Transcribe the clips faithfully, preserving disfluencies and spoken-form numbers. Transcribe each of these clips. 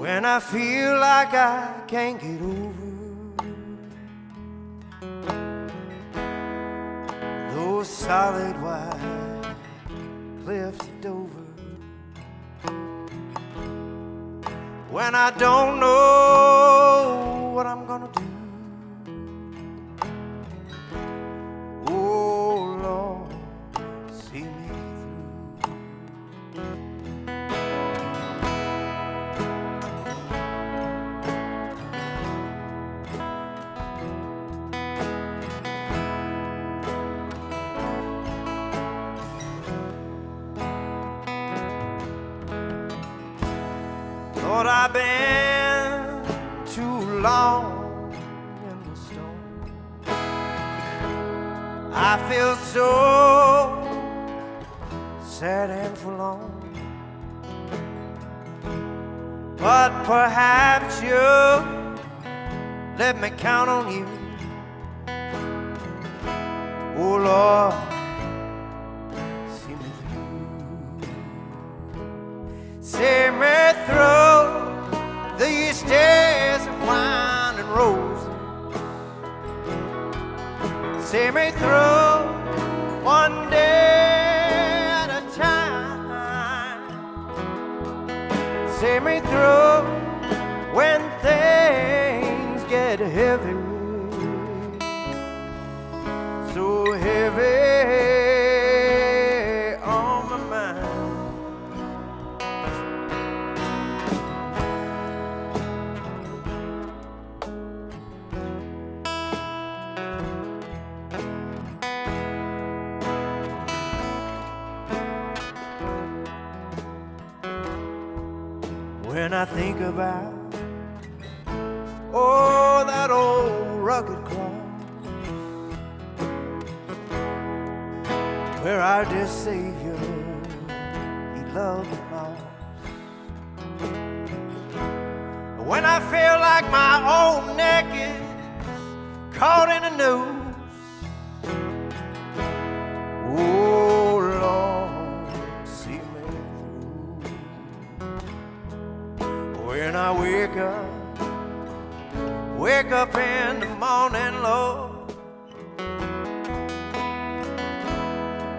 when I feel like I can't get over those solid white cliffs of Dover, when I don't know what I'm gonna do. Lord, I've been too long in the storm. I feel so sad and forlorn, but perhaps you let me count on you. Oh Lord, see me through, see me through these days of winding roads. See me through one day at a time. See me through when things get heavy, so heavy on my mind. When I think about, oh, that old rugged cross where our dear Savior, he loved the lost. When I feel like my own neck is caught in the noose, oh Lord, see me through. When I wake up, wake up in the morning, Lord,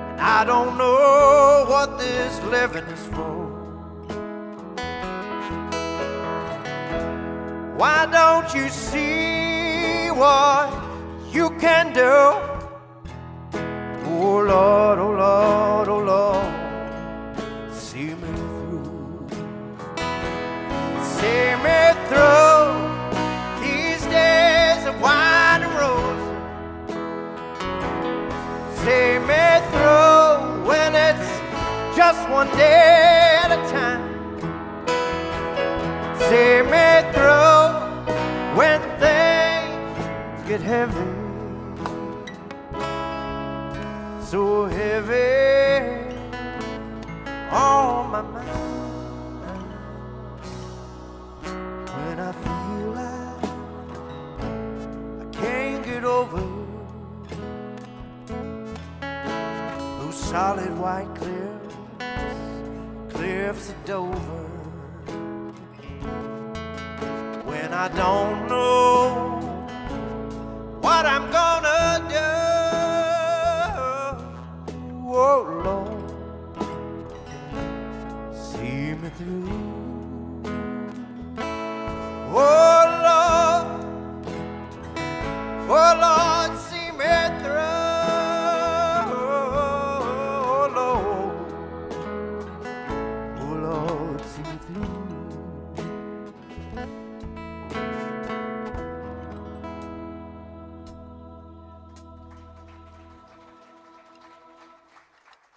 and I don't know what this living is for. Why don't you see what you can do? Oh Lord, oh Lord, oh Lord, see me through, see me through. See me through when it's just one day at a time. See me through when things get heavy, so heavy on my mind. When I feel like I can't get over solid white cliffs, cliffs of Dover, when I don't know what I'm gonna do. Oh Lord, see me through.